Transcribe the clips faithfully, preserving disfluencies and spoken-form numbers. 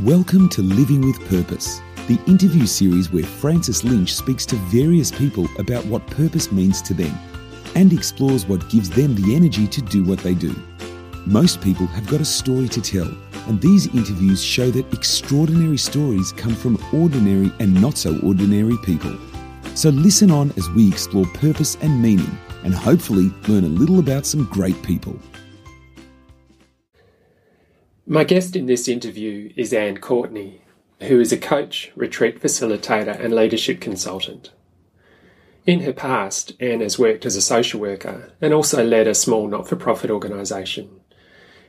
Welcome to Living with Purpose, the interview series where Francis Lynch speaks to various people about what purpose means to them and explores what gives them the energy to do what they do. Most people have got a story to tell, and these interviews show that extraordinary stories come from ordinary and not so ordinary people. So listen on as we explore purpose and meaning and hopefully learn a little about some great people. My guest in this interview is Ann Courtney, who is a coach, retreat facilitator and leadership consultant. In her past, Ann has worked as a social worker and also led a small not-for-profit organisation,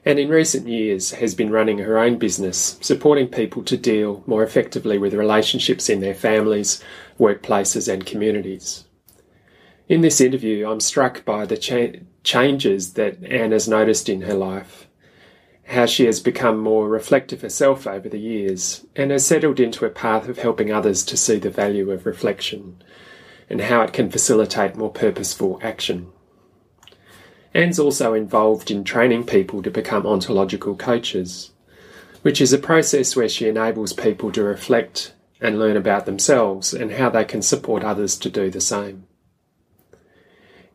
and in recent years has been running her own business, supporting people to deal more effectively with relationships in their families, workplaces and communities. In this interview, I'm struck by the cha- changes that Ann has noticed in her life, how she has become more reflective herself over the years and has settled into a path of helping others to see the value of reflection and how it can facilitate more purposeful action. Anne's also involved in training people to become ontological coaches, which is a process where she enables people to reflect and learn about themselves and how they can support others to do the same.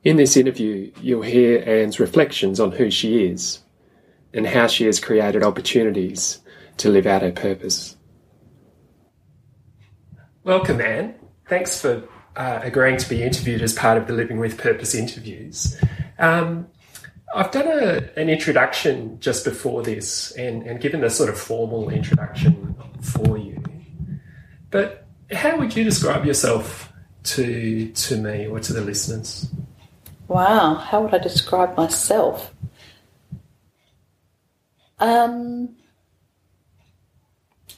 In this interview, you'll hear Anne's reflections on who she is and how she has created opportunities to live out her purpose. Welcome, Anne. Thanks for uh, agreeing to be interviewed as part of the Living with Purpose interviews. Um, I've done a, an introduction just before this and, and given the sort of formal introduction for you. But how would you describe yourself to to me or to the listeners? Wow, how would I describe myself? Um,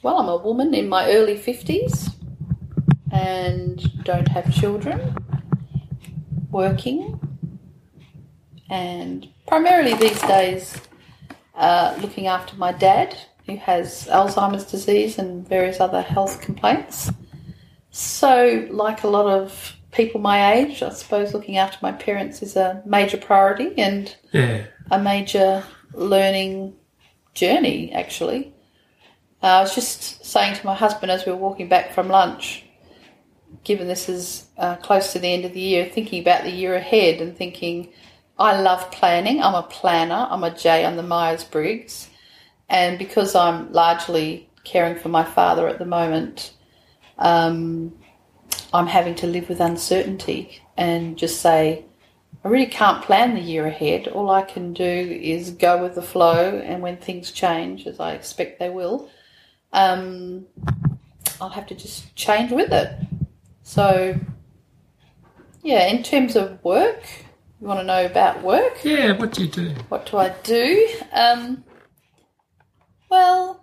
well, I'm a woman in my early fifties and don't have children, working, and primarily these days uh, looking after my dad, who has Alzheimer's disease and various other health complaints. So, like a lot of people my age, I suppose looking after my parents is a major priority and yeah. a major learning journey, actually. Uh, I was just saying to my husband as we were walking back from lunch, given this is uh, close to the end of the year, thinking about the year ahead and thinking, I love planning. I'm a planner. I'm a J on the Myers-Briggs. And because I'm largely caring for my father at the moment, um, I'm having to live with uncertainty and just say, I really can't plan the year ahead. All I can do is go with the flow, and when things change, as I expect they will, um, I'll have to just change with it. So, yeah, in terms of work, you want to know about work? Yeah, what do you do? What do I do? Um, well,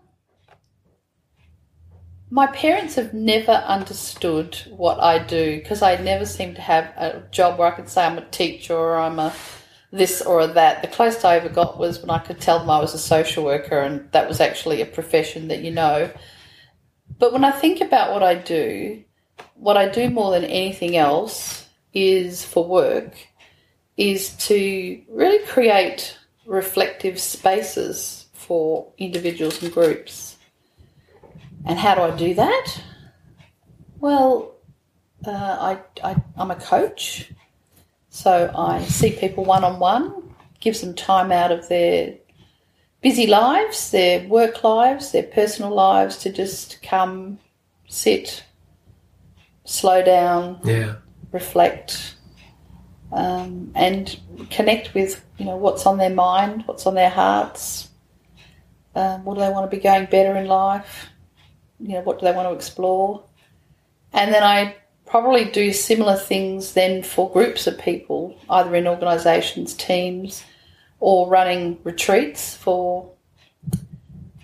my parents have never understood what I do because I never seem to have a job where I could say I'm a teacher or I'm a this or a that. The closest I ever got was when I could tell them I was a social worker, and that was actually a profession that you know. But when I think about what I do, what I do more than anything else is for work is to really create reflective spaces for individuals and groups. And how do I do that? Well, uh, I, I, I'm a coach, so I see people one-on-one, give them time out of their busy lives, their work lives, their personal lives to just come, sit, slow down, yeah. reflect, um, and connect with, you know, what's on their mind, what's on their hearts, um, what do they want to be going better in life. You know, what do they want to explore? And then I probably do similar things then for groups of people, either in organisations, teams, or running retreats for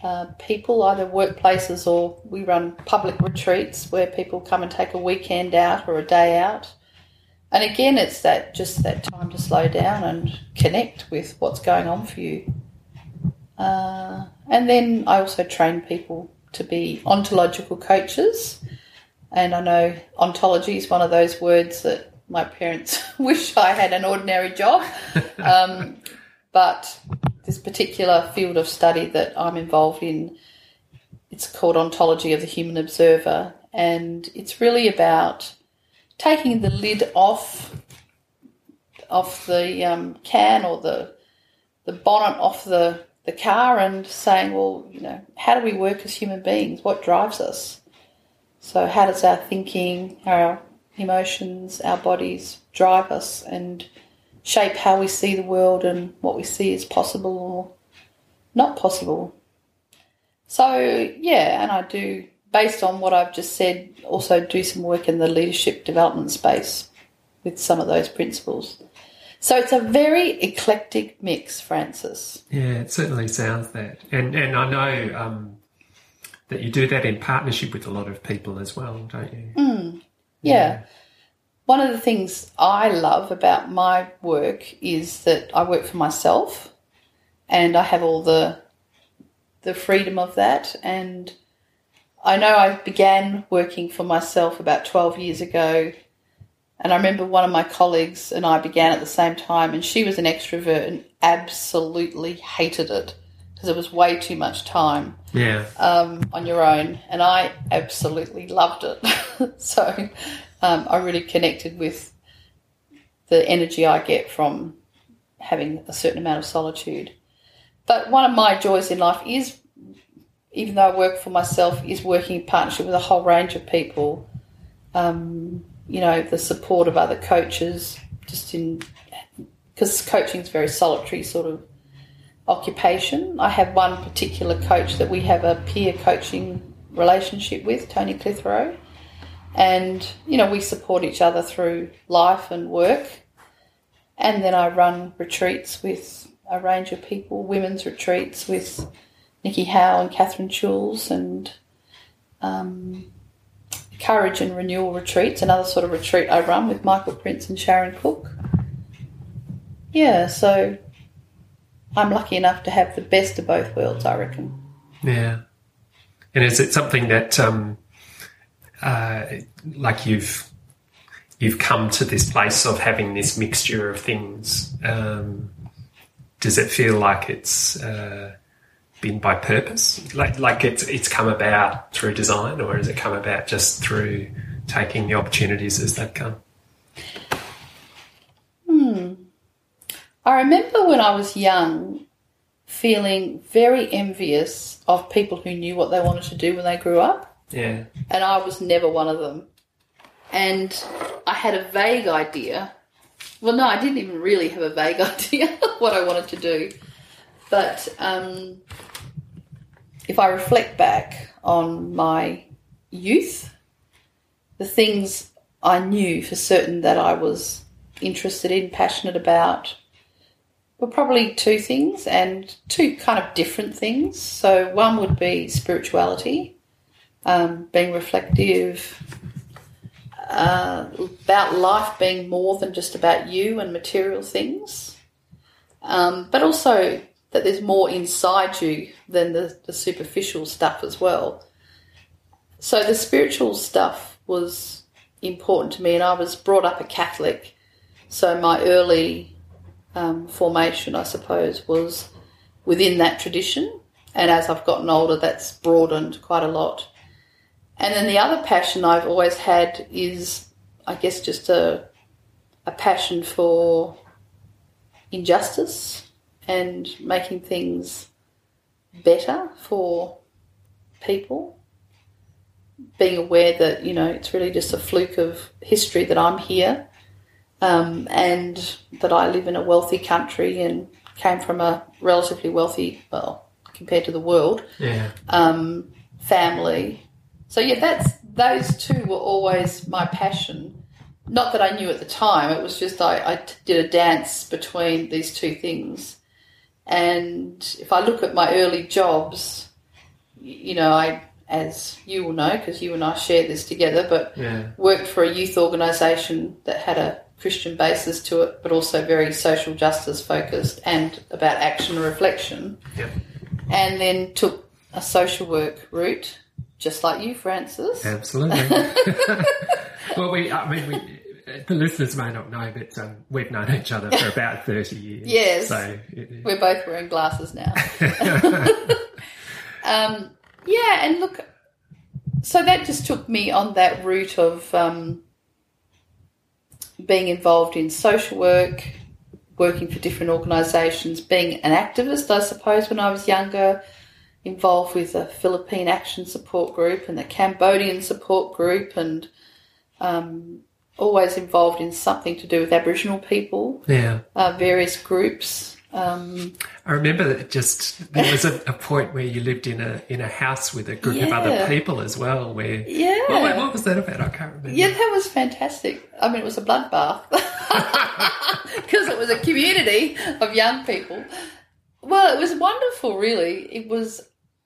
uh, people, either workplaces or we run public retreats where people come and take a weekend out or a day out. And again, it's that just that time to slow down and connect with what's going on for you. Uh, and then I also train people to be ontological coaches, and I know ontology is one of those words that my parents wish I had an ordinary job, um, but this particular field of study that I'm involved in It's called Ontology of the Human Observer, and it's really about taking the lid off of the um, can or the the bonnet off the, the car and saying, well, you know, how do we work as human beings? What drives us? So how does our thinking, our emotions, our bodies drive us and shape how we see the world and what we see as possible or not possible? So, yeah, and I do, based on what I've just said, also do some work in the leadership development space with some of those principles. So it's a very eclectic mix, Francis. Yeah, it certainly sounds that. And and I know um, that you do that in partnership with a lot of people as well, don't you? Mm, yeah. yeah. One of the things I love about my work is that I work for myself and I have all the the freedom of that. And I know I began working for myself about twelve years ago. And I remember one of my colleagues and I began at the same time, and she was an extrovert and absolutely hated it because it was way too much time yeah. um, on your own. And I absolutely loved it. so um, I really connected with the energy I get from having a certain amount of solitude. But one of my joys in life is, even though I work for myself, is working in partnership with a whole range of people. Um, you know, the support of other coaches, just in, because coaching is a very solitary sort of occupation. I have one particular coach that we have a peer coaching relationship with, Tony Clitheroe, and, you know, we support each other through life and work. And then I run retreats with a range of people, women's retreats with Nikki Howe and Catherine Chules, and um, Courage and Renewal retreats, another sort of retreat I run with Michael Prince and Sharon Cook. Yeah, so I'm lucky enough to have the best of both worlds, I reckon. Yeah. And is it something that, um, uh, like, you've you've come to this place of having this mixture of things? Um, does it feel like it's... Uh, been by purpose, like like it's it's come about through design, or has it come about just through taking the opportunities as they come? Hmm. I remember when I was young feeling very envious of people who knew what they wanted to do when they grew up. Yeah. And I was never one of them. And I had a vague idea. Well, no, I didn't even really have a vague idea of what I wanted to do. But um, if I reflect back on my youth, the things I knew for certain that I was interested in, passionate about, were probably two things, and two kind of different things. So one would be spirituality, um, being reflective, uh, about life being more than just about you and material things, um, but also that there's more inside you than the, the superficial stuff as well. So the spiritual stuff was important to me, and I was brought up a Catholic, so my early um, formation, I suppose, was within that tradition, and as I've gotten older, that's broadened quite a lot. And then the other passion I've always had is, I guess, just a, a passion for injustice and making things better for people, being aware that, you know, it's really just a fluke of history that I'm here um, and that I live in a wealthy country and came from a relatively wealthy, well, compared to the world, yeah. um, family. So, yeah, that's those two were always my passion. Not that I knew at the time, it was just I, I did a dance between these two things. And if I look at my early jobs, you know, I, as you will know, because you and I share this together, but yeah. worked for a youth organisation that had a Christian basis to it, but also very social justice focused and about action and reflection. Yep. And then took a social work route, just like you, Francis. Absolutely. Well, we, I mean, we... The listeners may not know, but um, we've known each other for about thirty years. Yes. So, yeah. We're both wearing glasses now. um, Yeah, and look, so that just took me on that route of um, being involved in social work, working for different organisations, being an activist, I suppose, when I was younger, involved with the Philippine Action Support Group and the Cambodian Support Group, and um, always involved in something to do with Aboriginal people, yeah, uh, various groups. Um, I remember that just there was a, a point where you lived in a in a house with a group yeah. of other people as well. Where yeah, well, wait, what was that about? I can't remember. Yeah, that was fantastic. I mean, it was a bloodbath because it was a community of young people. Well, it was wonderful, really. It was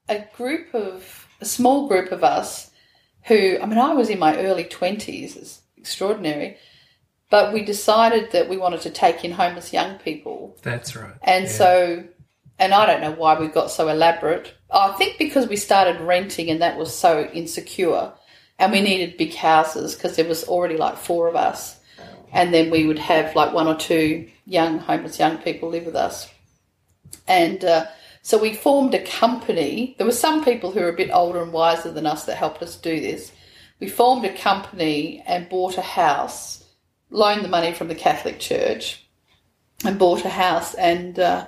a group of a small group of us who, I mean, I was in my early twenties. It's extraordinary. But we decided that we wanted to take in homeless young people. That's right. And yeah. so, and I don't know why we got so elaborate. I think because we started renting and that was so insecure, and we needed big houses because there was already like four of us, and then we would have like one or two young homeless young people live with us. And uh, so we formed a company. There were some people who were a bit older and wiser than us that helped us do this. We formed a company and bought a house, loaned the money from the Catholic Church and bought a house and, uh,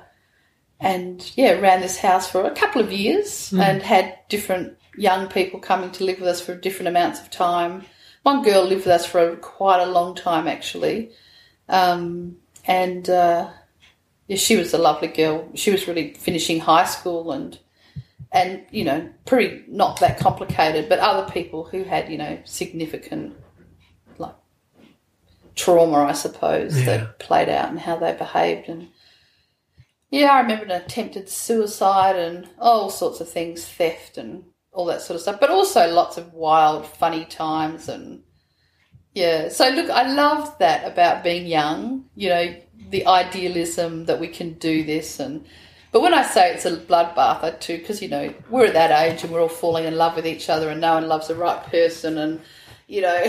and yeah, ran this house for a couple of years mm. and had different young people coming to live with us for different amounts of time. One girl lived with us for a, quite a long time, actually, um, and uh, yeah, she was a lovely girl. She was really finishing high school and, and you know, pretty not that complicated, but other people who had, you know, significant trauma, I suppose, yeah. that played out and how they behaved. And yeah, I remember an attempted suicide and all sorts of things, theft and all that sort of stuff, but also lots of wild, funny times. And yeah, so look, I loved that about being young, you know, the idealism that we can do this. And but when I say it's a bloodbath, I too, because, you know, we're at that age and we're all falling in love with each other and no one loves the right person and, you know...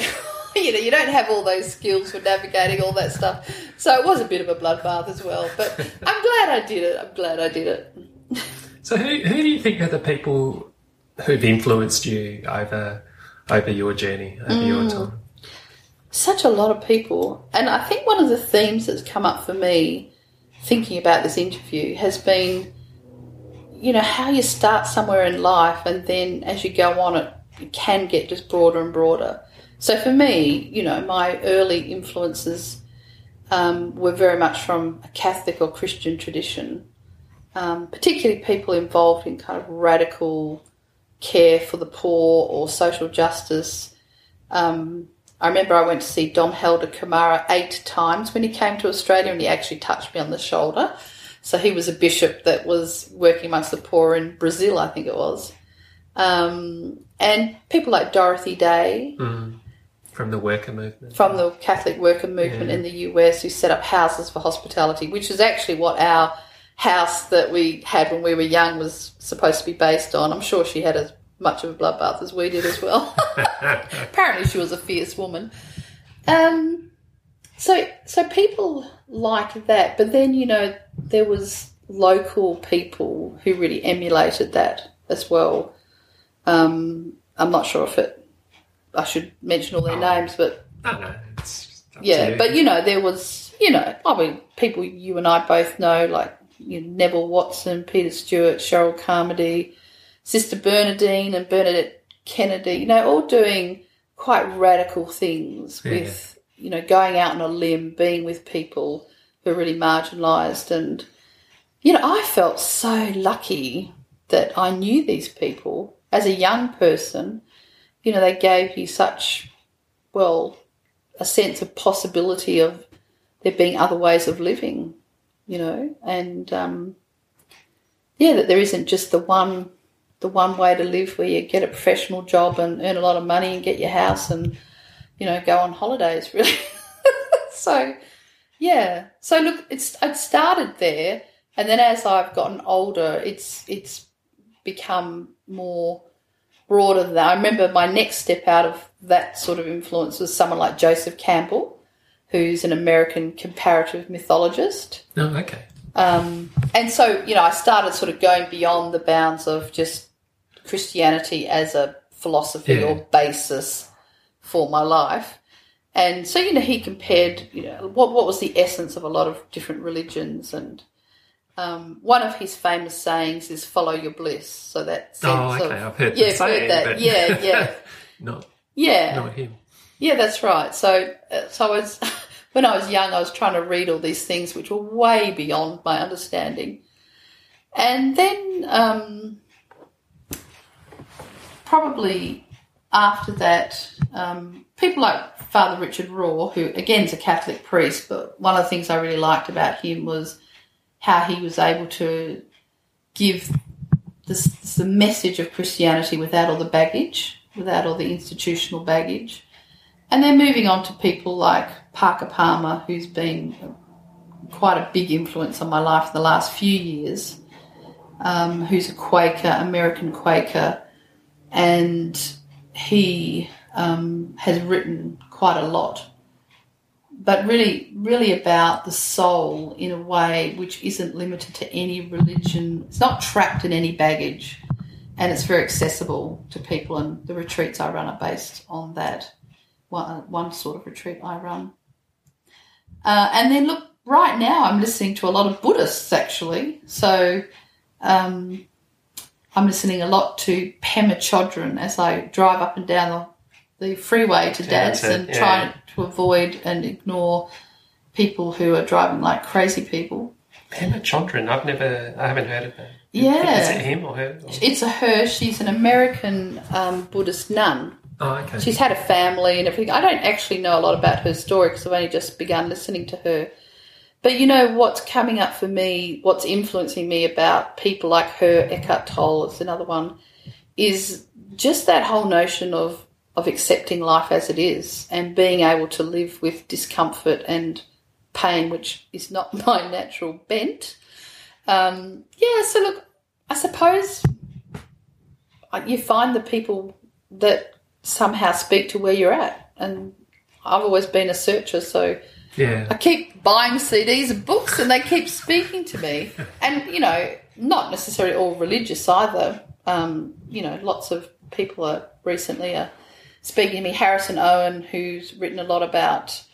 You know, you don't have all those skills for navigating all that stuff. So it was a bit of a bloodbath as well. But I'm glad I did it. I'm glad I did it. So who who do you think are the people who've influenced you over over your journey, over mm, your time? Such a lot of people. And I think one of the themes that's come up for me thinking about this interview has been, you know, how you start somewhere in life and then as you go on it, it can get just broader and broader. So for me, you know, my early influences um, were very much from a Catholic or Christian tradition, um, particularly people involved in kind of radical care for the poor or social justice. Um, I remember I went to see Dom Helder Camara eight times when he came to Australia, and he actually touched me on the shoulder. So he was a bishop that was working amongst the poor in Brazil, I think it was. Um, and people like Dorothy Day. Mm. From the worker movement. From the Catholic Worker movement yeah. in the U S, who set up houses for hospitality, which is actually what our house that we had when we were young was supposed to be based on. I'm sure she had as much of a bloodbath as we did as well. Apparently she was a fierce woman. Um, so, so people like that, but then, you know, there was local people who really emulated that as well. Um, I'm not sure if it... I should mention all their oh. names, but no, no, it's yeah. But you know, there was you know probably people you and I both know, like you know, Neville Watson, Peter Stewart, Cheryl Carmody, Sister Bernadine, and Bernadette Kennedy. You know, all doing quite radical things yeah. with you know going out on a limb, being with people who are really marginalised, and you know, I felt so lucky that I knew these people as a young person. You know, they gave you such, well, a sense of possibility of there being other ways of living, you know, and, um, yeah, that there isn't just the one the one way to live where you get a professional job and earn a lot of money and get your house and, you know, go on holidays, really. So, yeah. So, look, it's it started there, and then as I've gotten older, it's it's become more... broader than that. I remember my next step out of that sort of influence was someone like Joseph Campbell, who's an American comparative mythologist. Oh, okay. Um, and so, you know, I started sort of going beyond the bounds of just Christianity as a philosophy yeah. or basis for my life. And so, you know, he compared, you know, what what was the essence of a lot of different religions. And um, one of his famous sayings is "follow your bliss." So that sense oh, okay, of, I've heard, yeah, I've saying, heard that, but yeah, yeah, not yeah, not him. Yeah, that's right. So, so I was, when I was young, I was trying to read all these things which were way beyond my understanding, and then um, probably after that, um, people like Father Richard Rohr, who again is a Catholic priest, but one of the things I really liked about him was how he was able to give this, the message of Christianity without all the baggage, without all the institutional baggage. And then moving on to people like Parker Palmer, who's been quite a big influence on my life in the last few years, um, who's a Quaker, American Quaker, and he um, has written quite a lot, but really really about the soul in a way which isn't limited to any religion. It's not trapped in any baggage, and it's very accessible to people, and the retreats I run are based on that, one, one sort of retreat I run. Uh, and then, look, right now I'm listening to a lot of Buddhists, actually. So um, I'm listening a lot to Pema Chodron as I drive up and down the the freeway to Dad's and yeah. try to avoid and ignore people who are driving like crazy people. Pema Chodron, I've never, I haven't heard of her. Yeah. Is it him or her? Or? It's a her. She's an American um, Buddhist nun. Oh, okay. She's had a family and everything. I don't actually know a lot about her story because I've only just begun listening to her. But you know what's coming up for me, what's influencing me about people like her, Eckhart Tolle is another one, is just that whole notion of of accepting life as it is and being able to live with discomfort and pain, which is not my natural bent. Um, yeah, so look, I suppose you find the people that somehow speak to where you're at, and I've always been a searcher, so yeah. I keep buying C Ds and books and they keep speaking to me. And, you know, not necessarily all religious either. Um, you know, lots of people are recently are speaking to me, Harrison Owen, who's written a lot about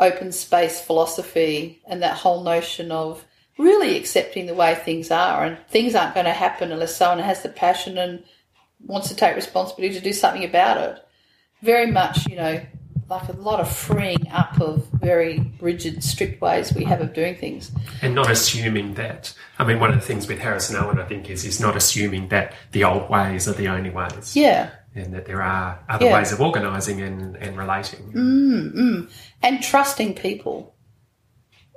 open space philosophy and that whole notion of really accepting the way things are, and things aren't going to happen unless someone has the passion and wants to take responsibility to do something about it. Very much, you know, like a lot of freeing up of very rigid, strict ways we have of doing things. And not assuming that. I mean, one of the things with Harrison Owen, I think, is, is not assuming that the old ways are the only ways. Yeah. And that there are other yeah. ways of organising and, and relating. Mm, mm. And trusting people,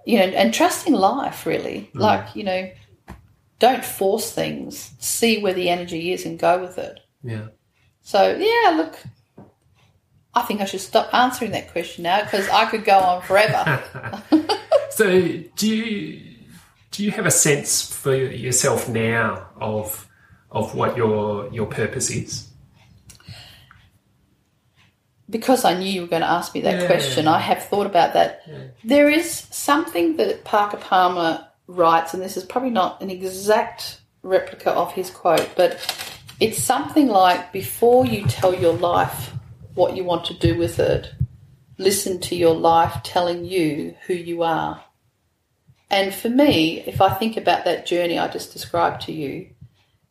you know, and trusting life, really. Mm. Like, you know, don't force things. See where the energy is and go with it. Yeah. So, yeah, look, I think I should stop answering that question now because I could go on forever. So do you, do you have a sense for yourself now of of what your your purpose is? Because I knew you were going to ask me that yeah, question, yeah, yeah. I have thought about that. Yeah. There is something that Parker Palmer writes, and this is probably not an exact replica of his quote, but it's something like, before you tell your life what you want to do with it, listen to your life telling you who you are. And for me, if I think about that journey I just described to you,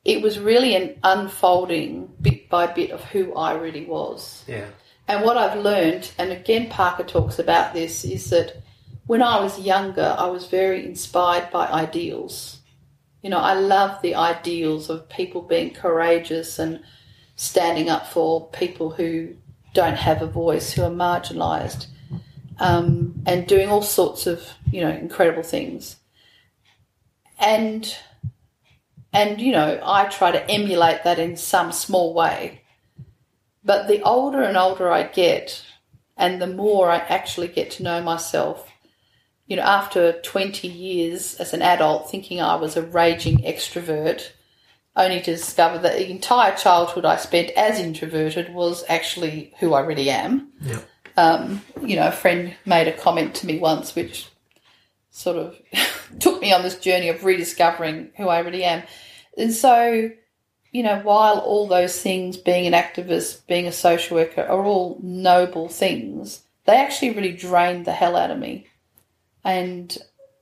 it was really an unfolding bit by bit of who I really was. Yeah. And what I've learned, and again Parker talks about this, is that when I was younger I was very inspired by ideals. You know, I love the ideals of people being courageous and standing up for people who don't have a voice, who are marginalised, um, and doing all sorts of, you know, incredible things. And, and you know, I try to emulate that in some small way. But the older and older I get, and the more I actually get to know myself, you know, after twenty years as an adult thinking I was a raging extrovert, only to discover that the entire childhood I spent as introverted was actually who I really am. Yeah. Um, you know, a friend made a comment to me once which sort of took me on this journey of rediscovering who I really am. And so you know, while all those things, being an activist, being a social worker, are all noble things, they actually really drained the hell out of me. And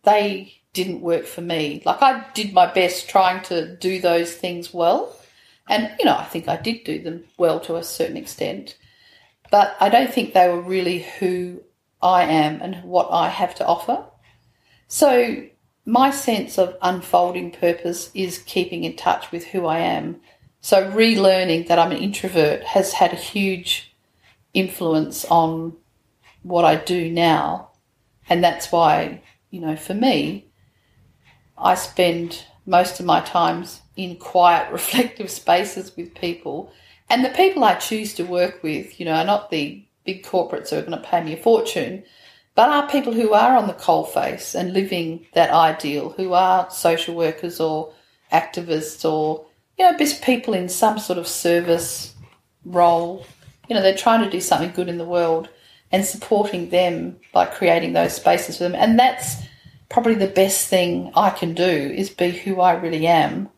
they didn't work for me. Like, I did my best trying to do those things well. And, you know, I think I did do them well to a certain extent. But I don't think they were really who I am and what I have to offer. So my sense of unfolding purpose is keeping in touch with who I am. So relearning that I'm an introvert has had a huge influence on what I do now. And that's why, you know, for me, I spend most of my times in quiet, reflective spaces with people. And the people I choose to work with, you know, are not the big corporates who are going to pay me a fortune, but are people who are on the coalface and living that ideal, who are social workers or activists or, you know, just people in some sort of service role. You know, they're trying to do something good in the world, and supporting them by creating those spaces for them. And that's probably the best thing I can do, is be who I really am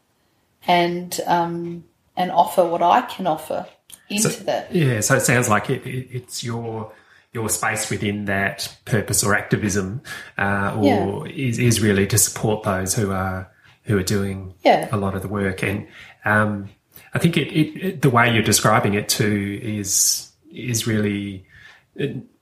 and um, and offer what I can offer into so, that. Yeah, so it sounds like it, it, it's your your space within that purpose or activism uh, or yeah. is, is really to support those who are who are doing yeah. a lot of the work. And um, I think it, it, it, the way you're describing it too is is really...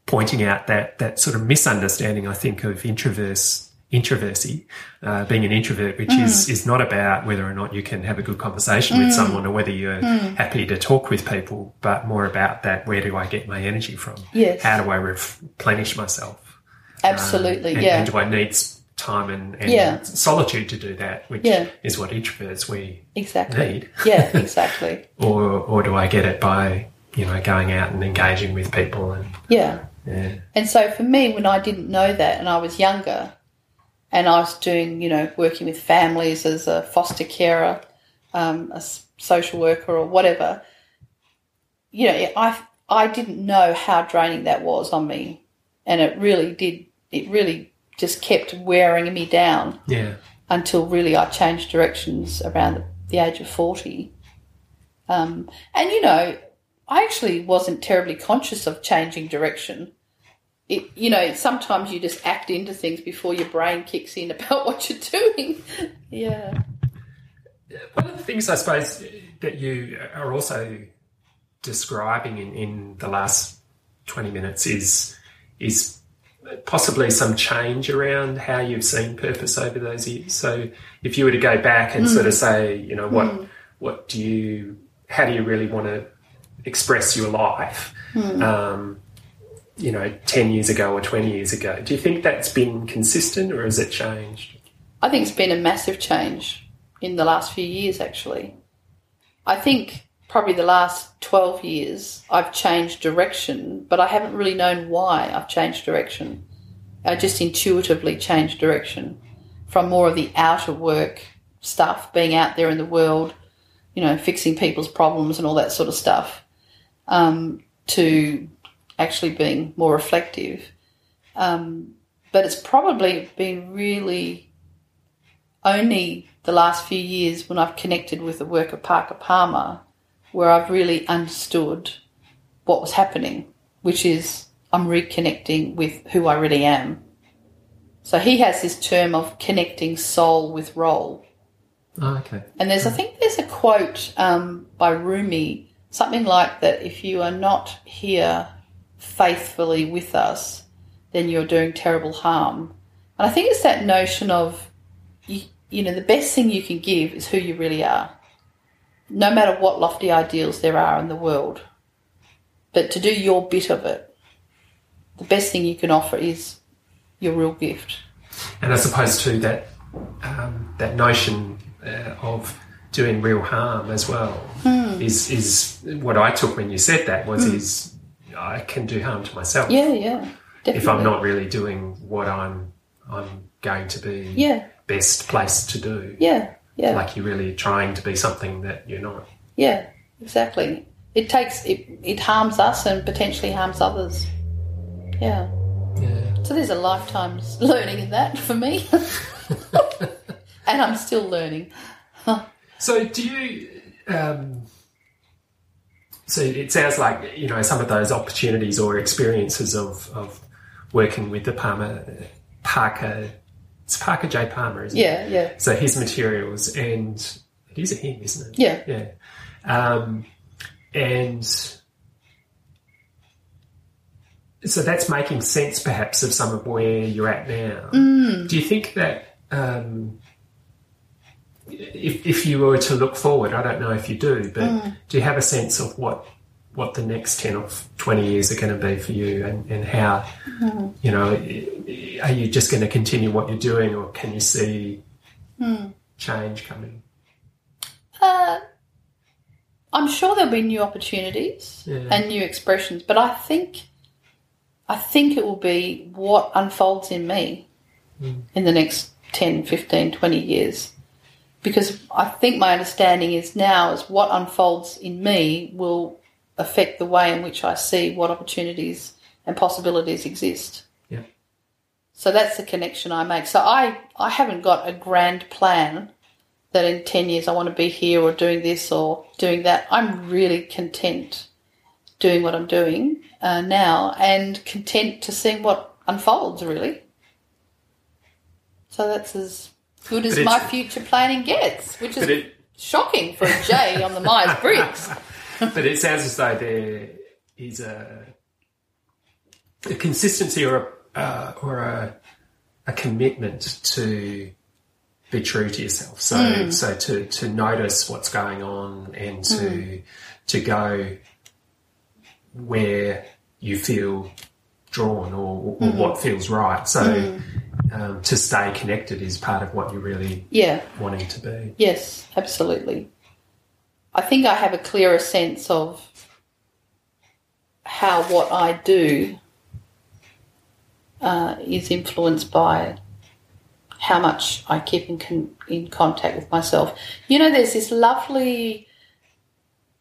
pointing out that that sort of misunderstanding, I think, of introverse introversy, uh, being an introvert, which mm. is is not about whether or not you can have a good conversation mm. with someone or whether you're mm. happy to talk with people, but more about that, where do I get my energy from? Yes. How do I replenish myself? Absolutely, um, and, yeah. And do I need time and, and yeah. solitude to do that, which yeah. is what introverts we exactly. need. Yeah, exactly. or Or do I get it by... you know, going out and engaging with people. And yeah. yeah. And so for me, when I didn't know that and I was younger and I was doing, you know, working with families as a foster carer, um, a social worker or whatever, you know, I, I didn't know how draining that was on me. And it really did, it really just kept wearing me down yeah. until really I changed directions around the age of forty. Um, and, you know, I actually wasn't terribly conscious of changing direction. It, you know, sometimes you just act into things before your brain kicks in about what you're doing. yeah. One of the things I suppose that you are also describing in, in the last twenty minutes is is possibly some change around how you've seen purpose over those years. So if you were to go back and mm. sort of say, you know, what mm. what do you, how do you really want to express your life, hmm. um, you know, ten years ago or twenty years ago. Do you think that's been consistent or has it changed? I think it's been a massive change in the last few years, actually. I think probably the last twelve years I've changed direction, but I haven't really known why I've changed direction. I just intuitively changed direction from more of the outer work stuff, being out there in the world, you know, fixing people's problems and all that sort of stuff, Um, to actually being more reflective. Um, but it's probably been really only the last few years when I've connected with the work of Parker Palmer where I've really understood what was happening, which is I'm reconnecting with who I really am. So he has this term of connecting soul with role. Oh, okay. And there's, I think there's a quote um, by Rumi, something like that, if you are not here faithfully with us, then you're doing terrible harm. And I think it's that notion of, you, you know, the best thing you can give is who you really are, no matter what lofty ideals there are in the world. But to do your bit of it, the best thing you can offer is your real gift. And I suppose, too, that, um, that notion uh, of... doing real harm as well mm. is is what I took when you said that was mm. is I can do harm to myself. Yeah, yeah, definitely. If I'm not really doing what I'm I'm going to be yeah. best placed to do. Yeah, yeah. Like you're really trying to be something that you're not. Yeah, exactly. It takes it. It harms us and potentially harms others. Yeah. Yeah. So there's a lifetime's learning in that for me, and I'm still learning. So do you Um, so it sounds like, you know, some of those opportunities or experiences of, of working with the Palmer, Parker, it's Parker J. Palmer, isn't yeah, it? Yeah, yeah. So his materials, and it is a him, isn't it? Yeah. Yeah. Um, and so that's making sense perhaps of some of where you're at now. Mm. Do you think that... Um, If, if you were to look forward, I don't know if you do, but mm. do you have a sense of what what the next ten or twenty years are going to be for you, and, and how, mm. you know, are you just going to continue what you're doing, or can you see mm. change coming? Uh, I'm sure there'll be new opportunities yeah. and new expressions, but I think I think it will be what unfolds in me mm. in the next ten, fifteen, twenty years. Because I think my understanding is now is what unfolds in me will affect the way in which I see what opportunities and possibilities exist. Yeah. So that's the connection I make. So I, I haven't got a grand plan that in ten years I want to be here or doing this or doing that. I'm really content doing what I'm doing uh, now, and content to seeing what unfolds, really. So that's as... good as my future planning gets, which is it, shocking for a J on the Myers-Briggs. But it sounds as though there is a, a consistency or a, uh, or a, a commitment to be true to yourself. So mm. so to, to notice what's going on, and to mm. to go where you feel drawn, or, or mm. what feels right. So. Mm. Um, to stay connected is part of what you're really yeah. wanting to be. Yes, absolutely. I think I have a clearer sense of how what I do uh, is influenced by how much I keep in, con- in contact with myself. You know, there's this lovely,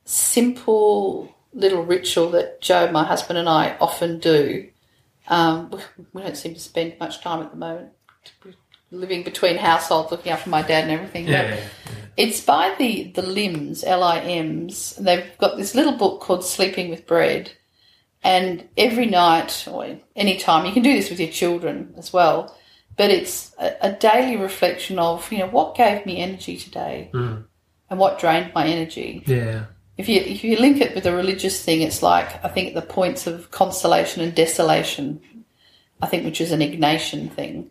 simple little ritual that Joe, my husband, and I often do. Um, we don't seem to spend much time at the moment. We're living between households, looking after my dad and everything. Yeah, yeah. It's by the, the LIMS, L I M S. They've got this little book called Sleeping with Bread. And every night or any time, you can do this with your children as well, but it's a, a daily reflection of, you know, what gave me energy today mm. and what drained my energy. Yeah. If you if you link it with a religious thing, it's like, I think, the points of consolation and desolation, I think, which is an Ignatian thing.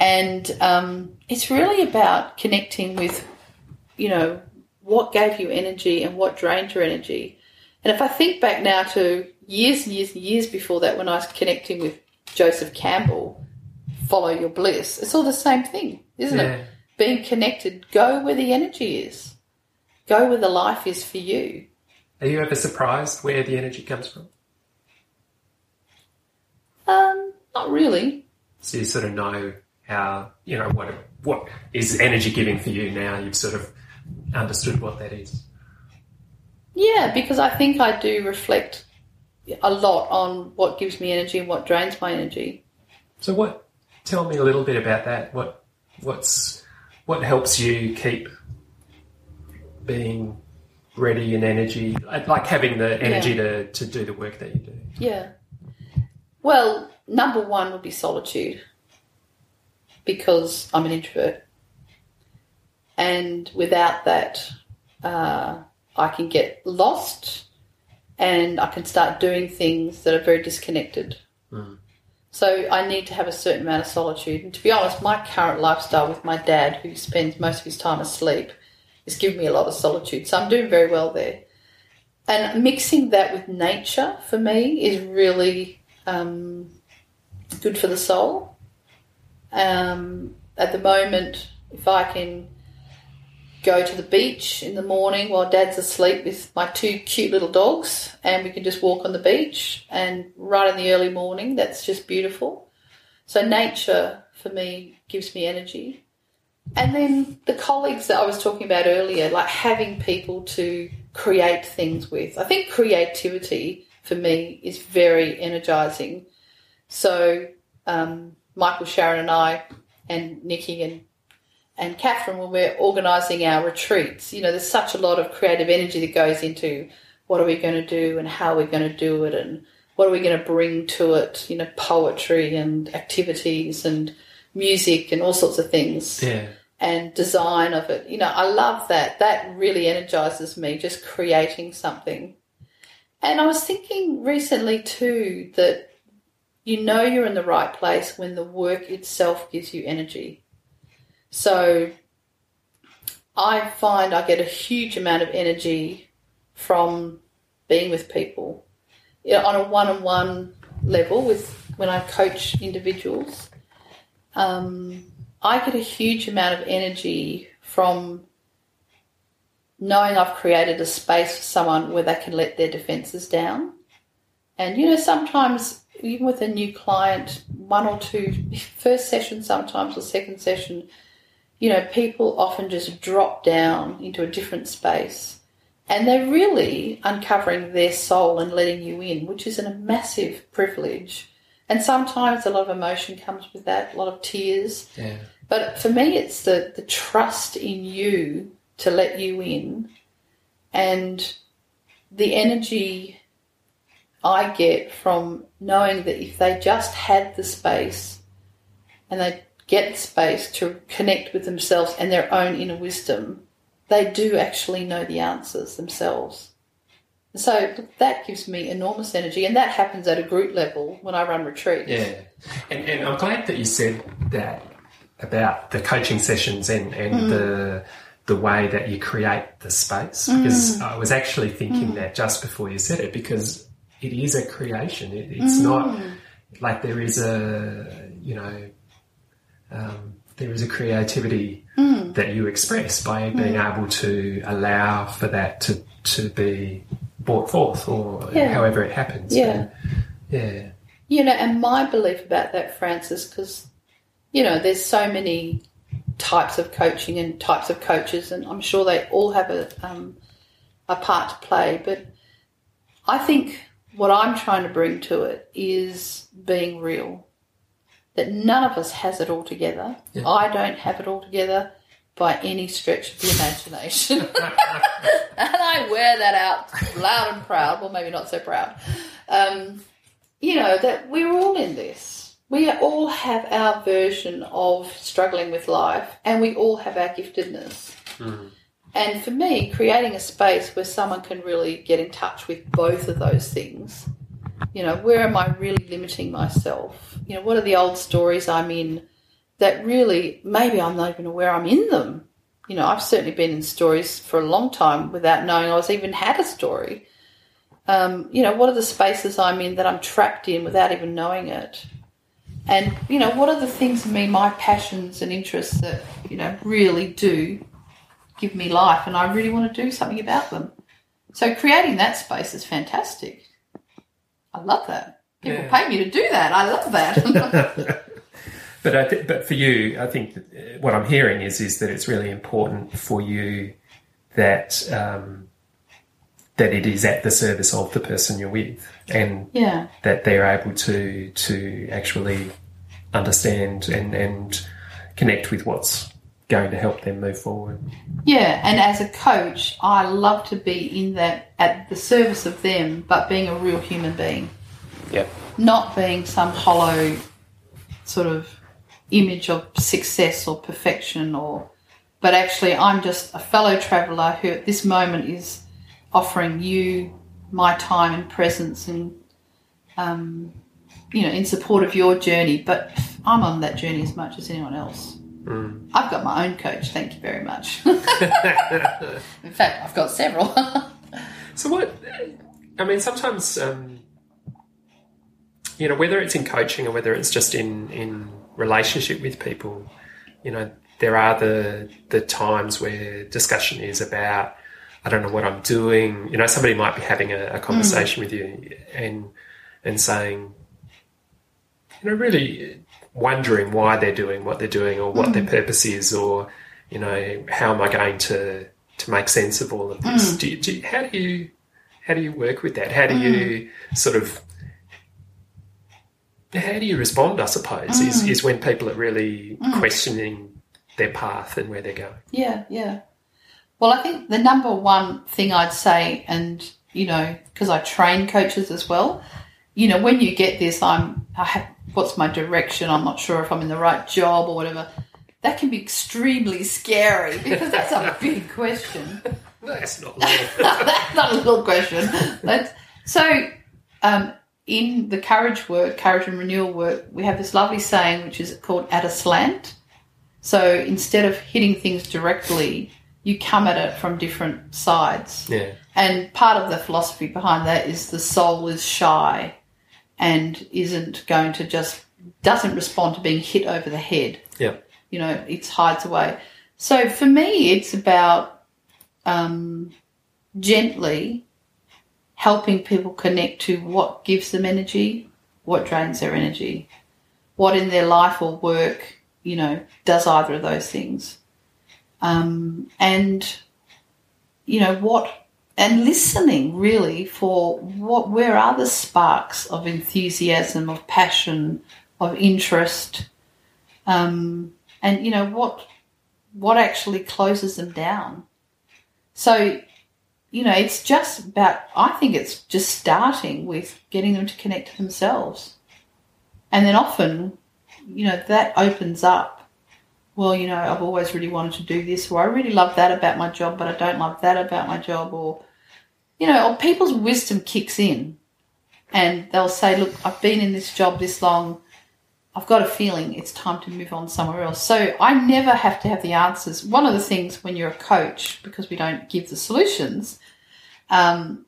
And um, it's really about connecting with, you know, what gave you energy and what drained your energy. And if I think back now to years and years and years before that, when I was connecting with Joseph Campbell, follow your bliss, it's all the same thing, isn't yeah. it? Being connected, go where the energy is. Go where the life is for you. Are you ever surprised where the energy comes from? Um, not really. So you sort of know how, you know, what what is energy giving for you now. You've sort of understood what that is. Yeah, because I think I do reflect a lot on what gives me energy and what drains my energy. So what? Tell me a little bit about that. What what's what helps you keep being ready and energy, like having the energy yeah. to, to do the work that you do? Yeah. Well, number one would be solitude, because I'm an introvert. And without that, uh, I can get lost and I can start doing things that are very disconnected. Mm. So I need to have a certain amount of solitude. And to be honest, my current lifestyle with my dad, who spends most of his time asleep, it's given me a lot of solitude, so I'm doing very well there. And mixing that with nature for me is really um, good for the soul. Um, at the moment, if I can go to the beach in the morning while Dad's asleep with my two cute little dogs, and we can just walk on the beach and right in the early morning, that's just beautiful. So nature for me gives me energy. And then the colleagues that I was talking about earlier, like having people to create things with. I think creativity for me is very energising. So um, Michael, Sharon and I, and Nikki and and Catherine, when we're organising our retreats, you know, there's such a lot of creative energy that goes into what are we going to do and how we're going to do it and what are we going to bring to it, you know, poetry and activities and music and all sorts of things. Yeah. And design of it. You know, I love that. That really energises me, just creating something. And I was thinking recently too that you know you're in the right place when the work itself gives you energy. So I find I get a huge amount of energy from being with people, you know, on a one-on-one level with when I coach individuals. Um, I get a huge amount of energy from knowing I've created a space for someone where they can let their defences down. And, you know, sometimes even with a new client, one or two, first session sometimes or second session, you know, people often just drop down into a different space and they're really uncovering their soul and letting you in, which is a massive privilege. And sometimes a lot of emotion comes with that, a lot of tears. Yeah. But for me, it's the, the trust in you to let you in, and the energy I get from knowing that if they just had the space and they get the space to connect with themselves and their own inner wisdom, they do actually know the answers themselves. So that gives me enormous energy, and that happens at a group level when I run retreats. Yeah, and, and I'm glad that you said that about the coaching sessions and, and mm. the the way that you create the space, because mm. I was actually thinking mm. that just before you said it, because it is a creation. It, it's mm. not like there is a, you know, um, there is a creativity mm. that you express by being mm. able to allow for that to, to be brought forth, or yeah. however it happens. Yeah. But, yeah. You know, and my belief about that, Francis, because, you know, there's so many types of coaching and types of coaches, and I'm sure they all have a um, a part to play. But I think what I'm trying to bring to it is being real, that none of us has it all together. Yeah. I don't have it all together by any stretch of the imagination. And I wear that out loud and proud, well, maybe not so proud. Um, you know, that we're all in this. We all have our version of struggling with life, and we all have our giftedness. Mm-hmm. And for me, creating a space where someone can really get in touch with both of those things, you know, where am I really limiting myself? You know, what are the old stories I'm in that really maybe I'm not even aware I'm in them. You know, I've certainly been in stories for a long time without knowing I was even had a story. Um, you know, what are the spaces I'm in that I'm trapped in without even knowing it? And, you know, what are the things in me, my passions and interests that, you know, really do give me life, and I really want to do something about them. So creating that space is fantastic. I love that. People yeah. pay me to do that. I love that. But I th- but for you, I think that what I'm hearing is is that it's really important for you that um, that it is at the service of the person you're with, and yeah. that they're able to to actually understand and, and connect with what's going to help them move forward. Yeah, and as a coach, I love to be in that at the service of them, but being a real human being. Yep. Not being some hollow sort of image of success or perfection, or but actually I'm just a fellow traveller who at this moment is offering you my time and presence and um, you know, in support of your journey, but I'm on that journey as much as anyone else. Mm. I've got my own coach, thank you very much. In fact, I've got several. So what I mean sometimes um, you know, whether it's in coaching or whether it's just in in relationship with people, you know, there are the the times where discussion is about, I don't know what I'm doing. You know, somebody might be having a, a conversation mm. with you and and saying, you know, really wondering why they're doing what they're doing or what mm. their purpose is, or, you know, how am I going to, to make sense of all of this? Mm. Do you, do you, how do you how do you work with that? How do mm. you sort of how do you respond, I suppose, mm. is, is when people are really mm. questioning their path and where they're going. Yeah, yeah. Well, I think the number one thing I'd say, and, you know, because I train coaches as well, you know, when you get this, I'm, I have, what's my direction? I'm not sure if I'm in the right job or whatever. That can be extremely scary because that's a big question. That's not little. That's not a little question. That's, so um, in the courage work, courage and renewal work, we have this lovely saying which is called at a slant. So instead of hitting things directly, you come at it from different sides. Yeah. And part of the philosophy behind that is the soul is shy and isn't going to just, doesn't respond to being hit over the head. Yeah. You know, it hides away. So for me it's about um, gently helping people connect to what gives them energy, what drains their energy, what in their life or work, you know, does either of those things. Um, and, you know, what, and listening really for what, where are the sparks of enthusiasm, of passion, of interest, um, and, you know, what, what actually closes them down. So, you know, it's just about, I think it's just starting with getting them to connect to themselves. And then often, you know, that opens up, well, you know, I've always really wanted to do this, or I really love that about my job, but I don't love that about my job, or, you know, or people's wisdom kicks in and they'll say, look, I've been in this job this long, I've got a feeling it's time to move on somewhere else. So I never have to have the answers. One of the things when you're a coach, because we don't give the solutions, um,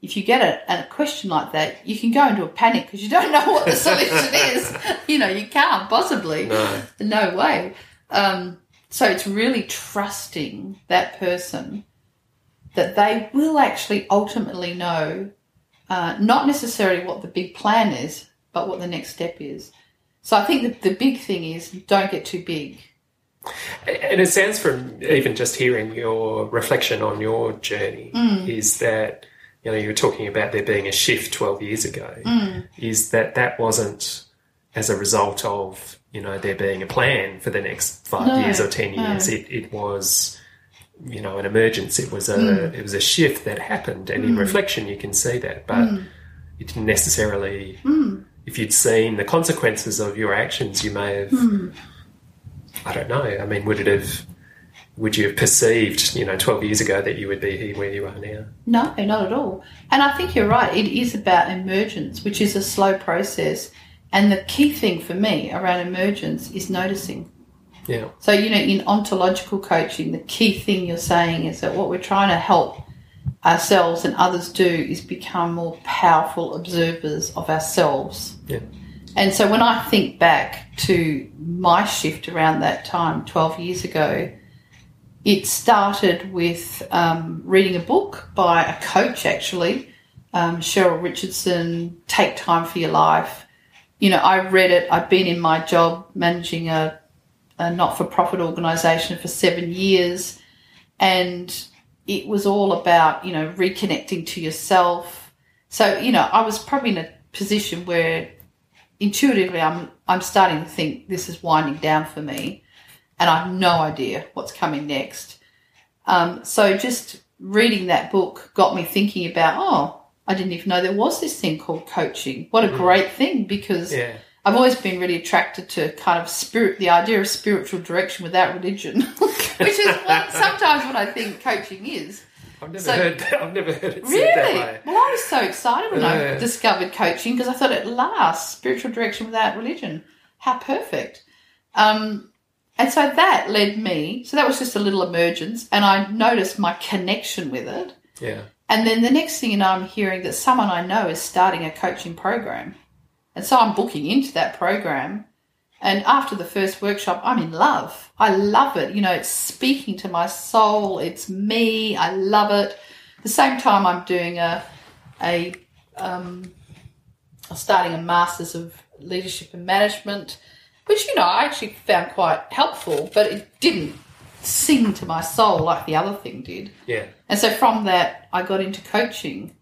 if you get a, a question like that, you can go into a panic because you don't know what the solution is. You know, you can't possibly. No, no way. Um, so it's really trusting that person that they will actually ultimately know uh, not necessarily what the big plan is, but what the next step is. So I think the, the big thing is don't get too big. And it sounds from even just hearing your reflection on your journey mm. is that, you know, you were talking about there being a shift twelve years ago, mm. is that that wasn't as a result of, you know, there being a plan for the next five no, years or ten no. years. It, it was, you know, an emergence. It was a mm. it was a shift that happened. And mm. in reflection you can see that. But mm. it didn't necessarily... Mm. If you'd seen the consequences of your actions, you may have, mm. I don't know, I mean, would it have, would you have perceived, you know, twelve years ago that you would be here where you are now? No, not at all. And I think you're right. It is about emergence, which is a slow process. And the key thing for me around emergence is noticing. Yeah. So, you know, in ontological coaching, the key thing you're saying is that what we're trying to help ourselves and others do is become more powerful observers of ourselves. Yeah. And so when I think back to my shift around that time, twelve years ago, it started with um, reading a book by a coach actually, um, Cheryl Richardson, Take Time for Your Life. You know, I read it. I've been in my job managing a, a not-for-profit organisation for seven years and... it was all about, you know, reconnecting to yourself. So, you know, I was probably in a position where intuitively I'm I'm starting to think this is winding down for me and I have no idea what's coming next. Um, so just reading that book got me thinking about, oh, I didn't even know there was this thing called coaching. What a mm-hmm. great thing, because yeah. I've always been really attracted to kind of spirit, the idea of spiritual direction without religion, which is what, sometimes what I think coaching is. I've never so, heard that. I've never heard it really? said that way. Well, I was so excited when uh, I discovered coaching because I thought, at last, spiritual direction without religion. How perfect. Um, and so that led me, so that was just a little emergence, and I noticed my connection with it. Yeah. And then the next thing you know, I'm hearing that someone I know is starting a coaching program. And so I'm booking into that program, and after the first workshop, I'm in love. I love it. You know, it's speaking to my soul. It's me. I love it. At the same time, I'm doing a, a, um, starting a Masters of Leadership and Management, which, you know, I actually found quite helpful, but it didn't sing to my soul like the other thing did. Yeah. And so from that, I got into coaching,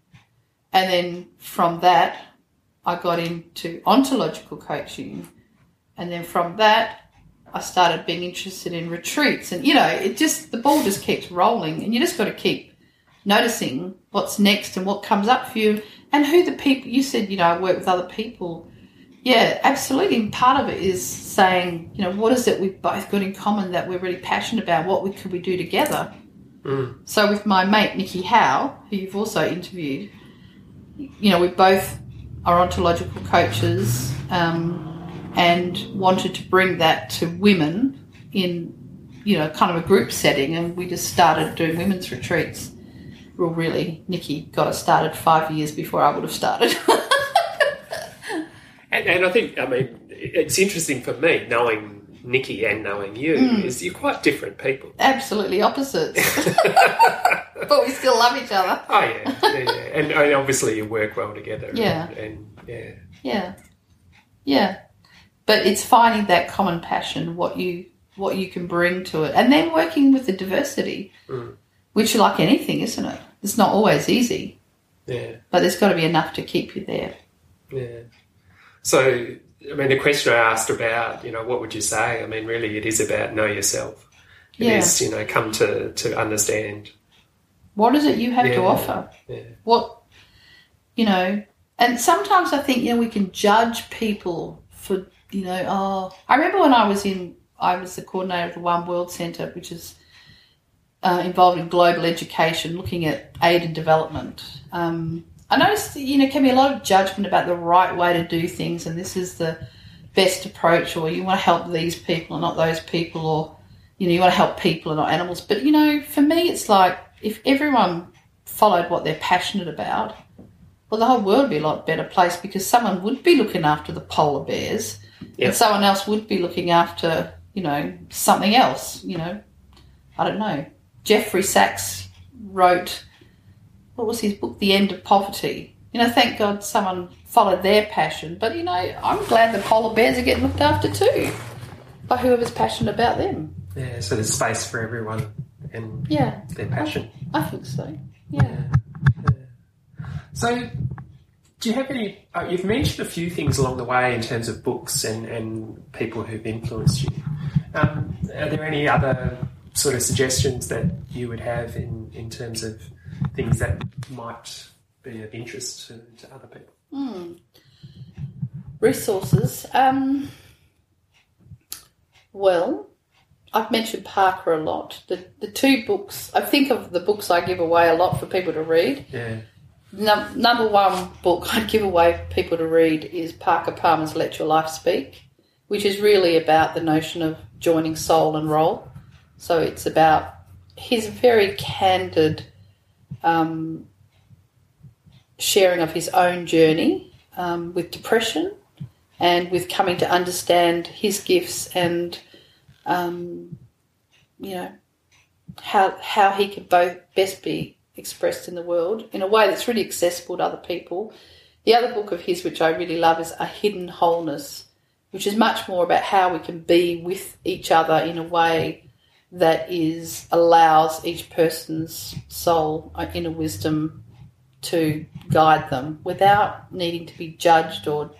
and then from that, I got into ontological coaching, and then from that I started being interested in retreats, and, you know, it just, the ball just keeps rolling, and you just got to keep noticing what's next and what comes up for you and who the people, you said, you know, I work with other people. Yeah, absolutely. And part of it is saying, you know, what is it we've both got in common that we're really passionate about? What we, could we do together? Mm. So with my mate, Nikki Howe, who you've also interviewed, you know, we both are ontological coaches, um, and wanted to bring that to women in, you know, kind of a group setting, and we just started doing women's retreats. Well, really, Nikki got us started five years before I would have started. and, and I think, I mean, it's interesting for me, knowing Nikki and knowing you, mm. is you're quite different people. Absolutely opposites. But we still love each other. Oh, yeah. yeah, yeah. And, and obviously you work well together. Yeah. And, and yeah. Yeah. Yeah. But it's finding that common passion, what you what you can bring to it, and then working with the diversity, mm. which, like anything, isn't it? It's not always easy. Yeah. But there's got to be enough to keep you there. Yeah. So, I mean, the question I asked about, you know, what would you say? I mean, really, it is about know yourself. It yeah. is, you know, come to, to understand. What is it you have yeah. to offer? Yeah. What, you know, and sometimes I think, you know, we can judge people for, you know, oh, I remember when I was in, I was the coordinator of the One World Centre, which is uh, involved in global education, looking at aid and development. Um, I noticed, you know, can be a lot of judgment about the right way to do things, and this is the best approach, or you want to help these people and not those people, or, you know, you want to help people and not animals. But, you know, for me it's like if everyone followed what they're passionate about, well, the whole world would be a lot better place, because someone would be looking after the polar bears. Yep. And someone else would be looking after, you know, something else, you know. I don't know. Jeffrey Sachs wrote, what was his book, The End of Poverty? You know, thank God someone followed their passion. But, you know, I'm glad the polar bears are getting looked after too by whoever's passionate about them. Yeah, so there's space for everyone and yeah, their passion. I, I think so, yeah. yeah. yeah. So... do you have any, uh, you've mentioned a few things along the way in terms of books and, and people who've influenced you. Um, are there any other sort of suggestions that you would have in, in terms of things that might be of interest to, to other people? Mm. Resources. Um, well, I've mentioned Parker a lot. The, the two books, I think of the books I give away a lot for people to read. Yeah. Number one book I'd give away people to read is Parker Palmer's Let Your Life Speak, which is really about the notion of joining soul and role. So it's about his very candid um, sharing of his own journey um, with depression and with coming to understand his gifts and, um, you know, how how he could both best be expressed in the world in a way that's really accessible to other people. The other book of his which I really love is A Hidden Wholeness, which is much more about how we can be with each other in a way that is allows each person's soul, inner wisdom, to guide them without needing to be judged or,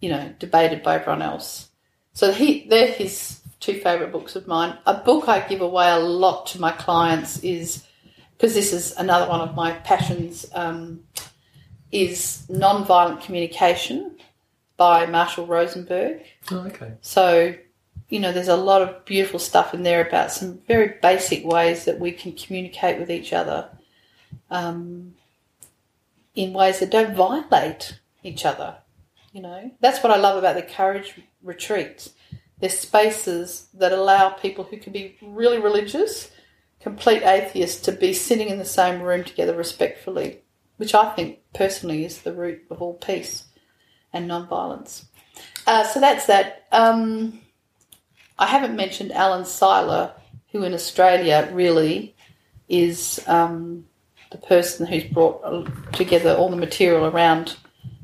you know, debated by everyone else. So he, they're his two favourite books of mine. A book I give away a lot to my clients is, because this is another one of my passions, um, is Nonviolent Communication by Marshall Rosenberg. Oh, okay. So, you know, there's a lot of beautiful stuff in there about some very basic ways that we can communicate with each other um, in ways that don't violate each other, you know. That's what I love about the Courage retreats. They're spaces that allow people who can be really religious, complete atheists, to be sitting in the same room together respectfully, which I think personally is the root of all peace and non-violence. Uh, so that's that. Um, I haven't mentioned Alan Siler, who in Australia really is um, the person who's brought together all the material around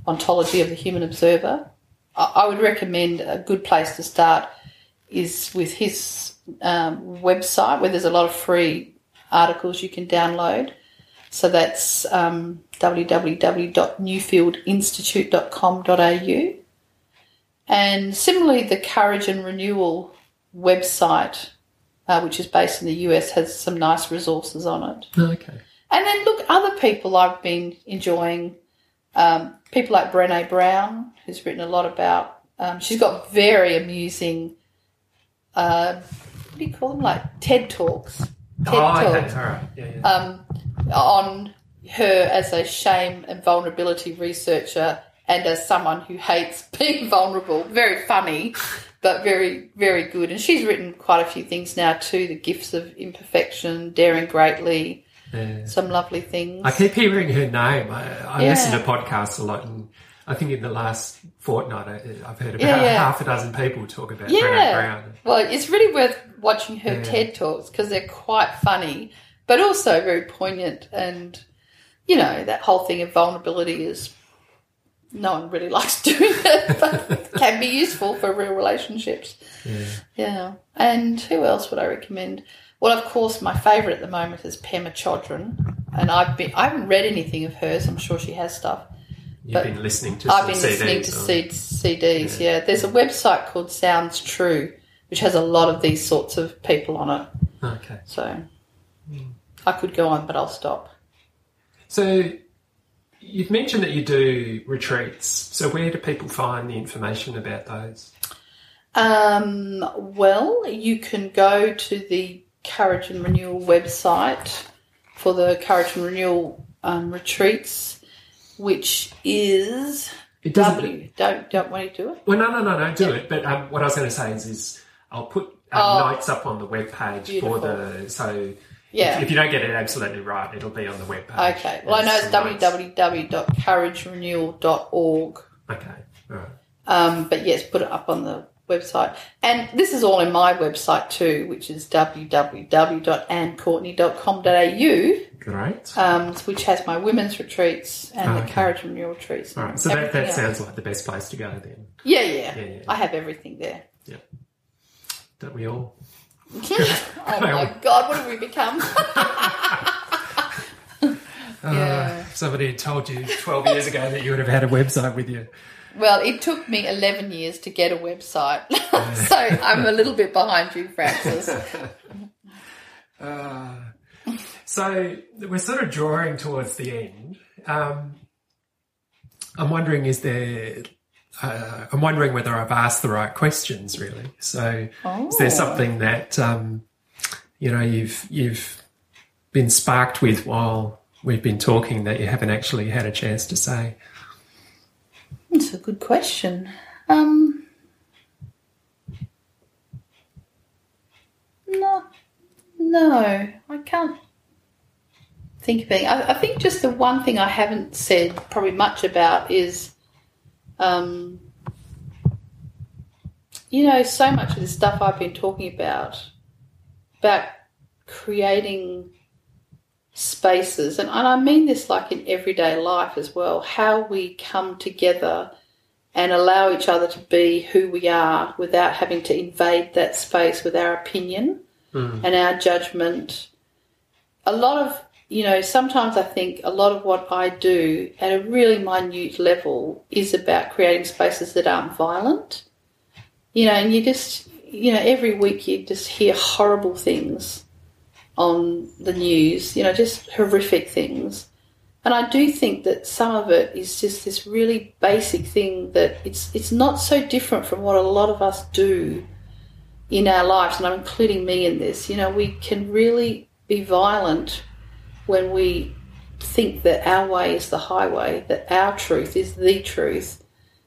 Ontology of the Human Observer. I, I would recommend a good place to start is with his Um, website, where there's a lot of free articles you can download. So that's um, w w w dot newfield institute dot com dot a u. And similarly, the Courage and Renewal website, uh, which is based in the U S, has some nice resources on it. Okay. And then, look, other people I've been enjoying, um, people like Brené Brown, who's written a lot about, um, she's got very amusing, uh, what do you call them, like TED Talks. TED oh, Talks, okay. All right. Yeah, yeah. Um, on her as a shame and vulnerability researcher and as someone who hates being vulnerable. Very funny, but very, very good. And she's written quite a few things now too, The Gifts of Imperfection, Daring Greatly, yeah. Some lovely things. I keep hearing her name. I, I yeah. listen to podcasts a lot, and I think in the last fortnight I, I've heard about yeah, yeah. half a dozen people talk about yeah. Brené Brown. Well, it's really worth watching her yeah. TED Talks because they're quite funny but also very poignant. And, you know, that whole thing of vulnerability is no one really likes doing it, but it can be useful for real relationships. Yeah. yeah. And who else would I recommend? Well, of course, my favourite at the moment is Pema Chodron, and I've been I haven't read anything of hers. I'm sure she has stuff. You've been listening to I've been C Ds listening to or... C Ds. Yeah. yeah. There's a website called Sounds True, which has a lot of these sorts of people on it. Okay. So I could go on, but I'll stop. So you've mentioned that you do retreats. So where do people find the information about those? Um, well, you can go to the Courage and Renewal website for the Courage and Renewal um, retreats, which is it doesn't w. Don't don't want to do it. Well, no, no, no, no, do yeah. it. But um, what I was going to say is, is I'll put um, oh, notes up on the webpage beautiful. for the so. Yeah. If you don't get it absolutely right, it'll be on the webpage. Okay. Well, I know it's w w w dot courage renewal dot org. Okay. All right. Um, but, yes, put it up on the website. And this is all in my website too, which is w w w dot ann courtney dot com dot a u. Great. Um, which has my women's retreats and oh, the okay. Courage and Renewal retreats. All right. So that, that sounds like the best place to go then. Yeah, yeah. yeah, yeah. I have everything there. Yeah. Don't we all? Oh my God, what have we become? yeah. uh, somebody had told you twelve years ago that you would have had a website with you. Well, it took me eleven years to get a website, so I'm a little bit behind you, Francis. uh, so we're sort of drawing towards the end. Um, I'm wondering, is there... Uh, I'm wondering whether I've asked the right questions, really. So, oh. is there something that um, you know you've you've been sparked with while we've been talking that you haven't actually had a chance to say? That's a good question. Um, no, no, I can't think of anything. I, I think just the one thing I haven't said probably much about is. Um, you know, so much of the stuff I've been talking about, about creating spaces, and, and I mean this like in everyday life as well, how we come together and allow each other to be who we are without having to invade that space with our opinion mm. and our judgment. A lot of You know, sometimes I think a lot of what I do at a really minute level is about creating spaces that aren't violent. You know, and you just, you know, every week you just hear horrible things on the news, you know, just horrific things. And I do think that some of it is just this really basic thing that it's it's not so different from what a lot of us do in our lives, and I'm including me in this. You know, we can really be violent when we think that our way is the highway, that our truth is the truth,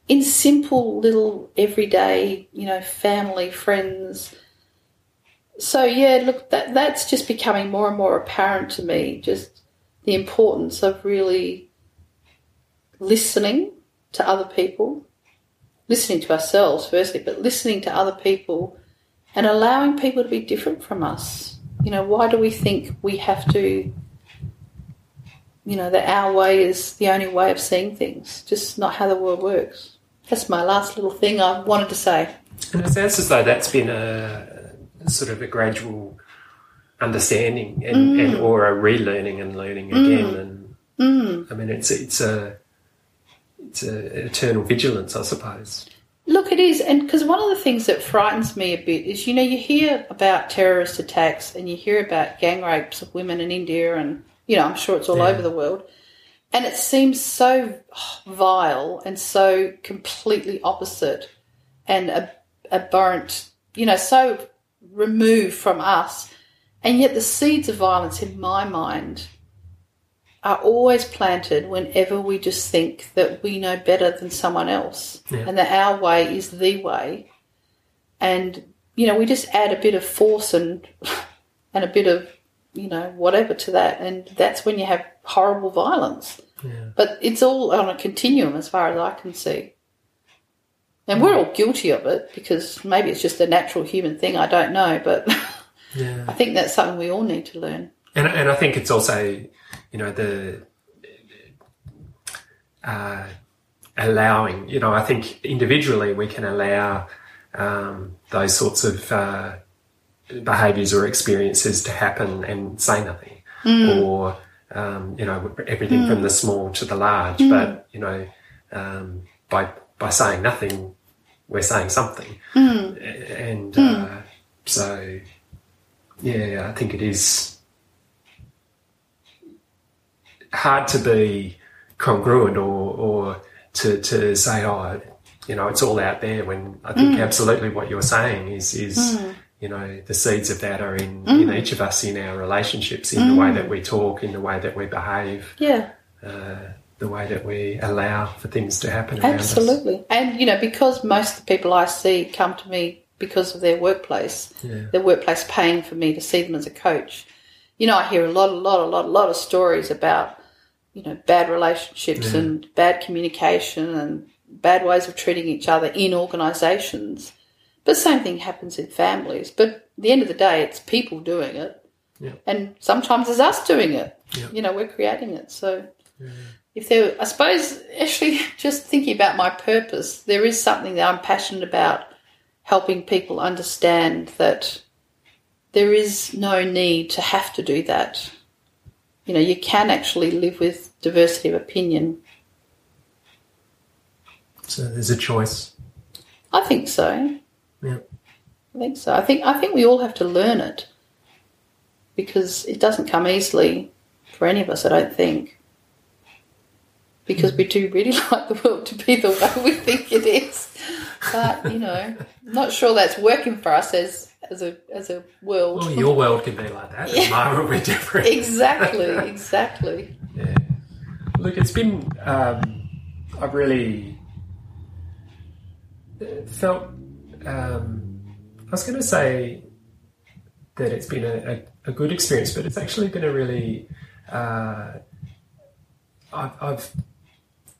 in simple little everyday, you know, family, friends. So, yeah, look, that that's just becoming more and more apparent to me, just the importance of really listening to other people, listening to ourselves firstly, but listening to other people and allowing people to be different from us. You know, why do we think we have to... You know, that our way is the only way of seeing things, just not how the world works. That's my last little thing I wanted to say. And it sounds as though that's been a sort of a gradual understanding and, mm. and or a relearning and learning mm. again. And mm. I mean, it's it's a it's a eternal vigilance, I suppose. Look, it is. And because one of the things that frightens me a bit is, you know, you hear about terrorist attacks and you hear about gang rapes of women in India and, you know, I'm sure it's all yeah. over the world. And it seems so vile and so completely opposite and abhorrent, you know, so removed from us. And yet the seeds of violence in my mind are always planted whenever we just think that we know better than someone else yeah. and that our way is the way. And, you know, we just add a bit of force and and a bit of, you know, whatever to that, and that's when you have horrible violence. Yeah. But it's all on a continuum as far as I can see. And we're all guilty of it because maybe it's just a natural human thing, I don't know, but yeah. I think that's something we all need to learn. And, and I think it's also, you know, the uh, allowing, you know, I think individually we can allow um, those sorts of uh, behaviours or experiences to happen and say nothing mm. or, um, you know, everything mm. from the small to the large. Mm. But, you know, um, by by saying nothing, we're saying something. Mm. And mm. Uh, so, yeah, I think it is hard to be congruent or, or to, to say, oh, you know, it's all out there, when I think mm. absolutely what you're saying is, is mm. you know, the seeds of that are in, mm. in each of us, in our relationships, in mm. the way that we talk, in the way that we behave, yeah, uh, the way that we allow for things to happen around absolutely. Us. And, you know, because most of the people I see come to me because of their workplace, yeah. their workplace paying for me to see them as a coach, you know, I hear a lot, a lot, a lot, a lot of stories about, you know, bad relationships yeah. and bad communication and bad ways of treating each other in organisations. But the same thing happens in families. But at the end of the day, it's people doing it. Yeah. And sometimes it's us doing it. Yeah. You know, we're creating it. So yeah. if there, I suppose, actually, just thinking about my purpose, there is something that I'm passionate about, helping people understand that there is no need to have to do that. You know, you can actually live with diversity of opinion. So there's a choice. I think so. Yeah. I think so. I think I think we all have to learn it because it doesn't come easily for any of us, I don't think, because we do really like the world to be the way we think it is. But, you know, not sure that's working for us as As a as a world. Well, your world can be like that. Yeah. And mine will be different. Exactly, exactly. Yeah. Look, it's been. Um, I've really felt. Um, I was going to say that it's been a, a, a good experience, but it's actually been a really. Uh, I've, I've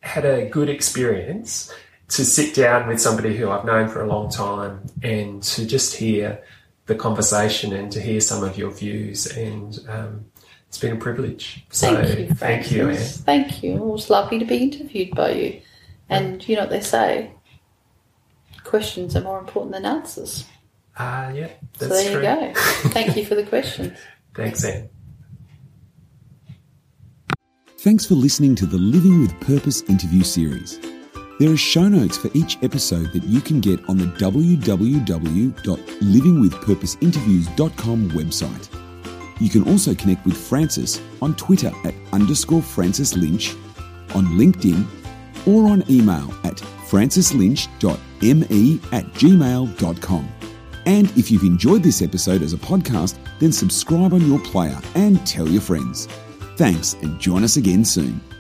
had a good experience to sit down with somebody who I've known for a long time and to just hear the conversation and to hear some of your views, and um, it's been a privilege. So thank you, thank you, Anne. Thank you. It was lovely to be interviewed by you. And you know what they say, questions are more important than answers. Ah, uh, yeah, that's true. So there true. You go. Thank you for the questions. Thanks, Anne. Thanks for listening to the Living with Purpose interview series. There are show notes for each episode that you can get on the w w w dot living with purpose interviews dot com website. You can also connect with Francis on Twitter at underscore Francis Lynch, on LinkedIn, or on email at francis lynch dot m e at gmail dot com. And if you've enjoyed this episode as a podcast, then subscribe on your player and tell your friends. Thanks, and join us again soon.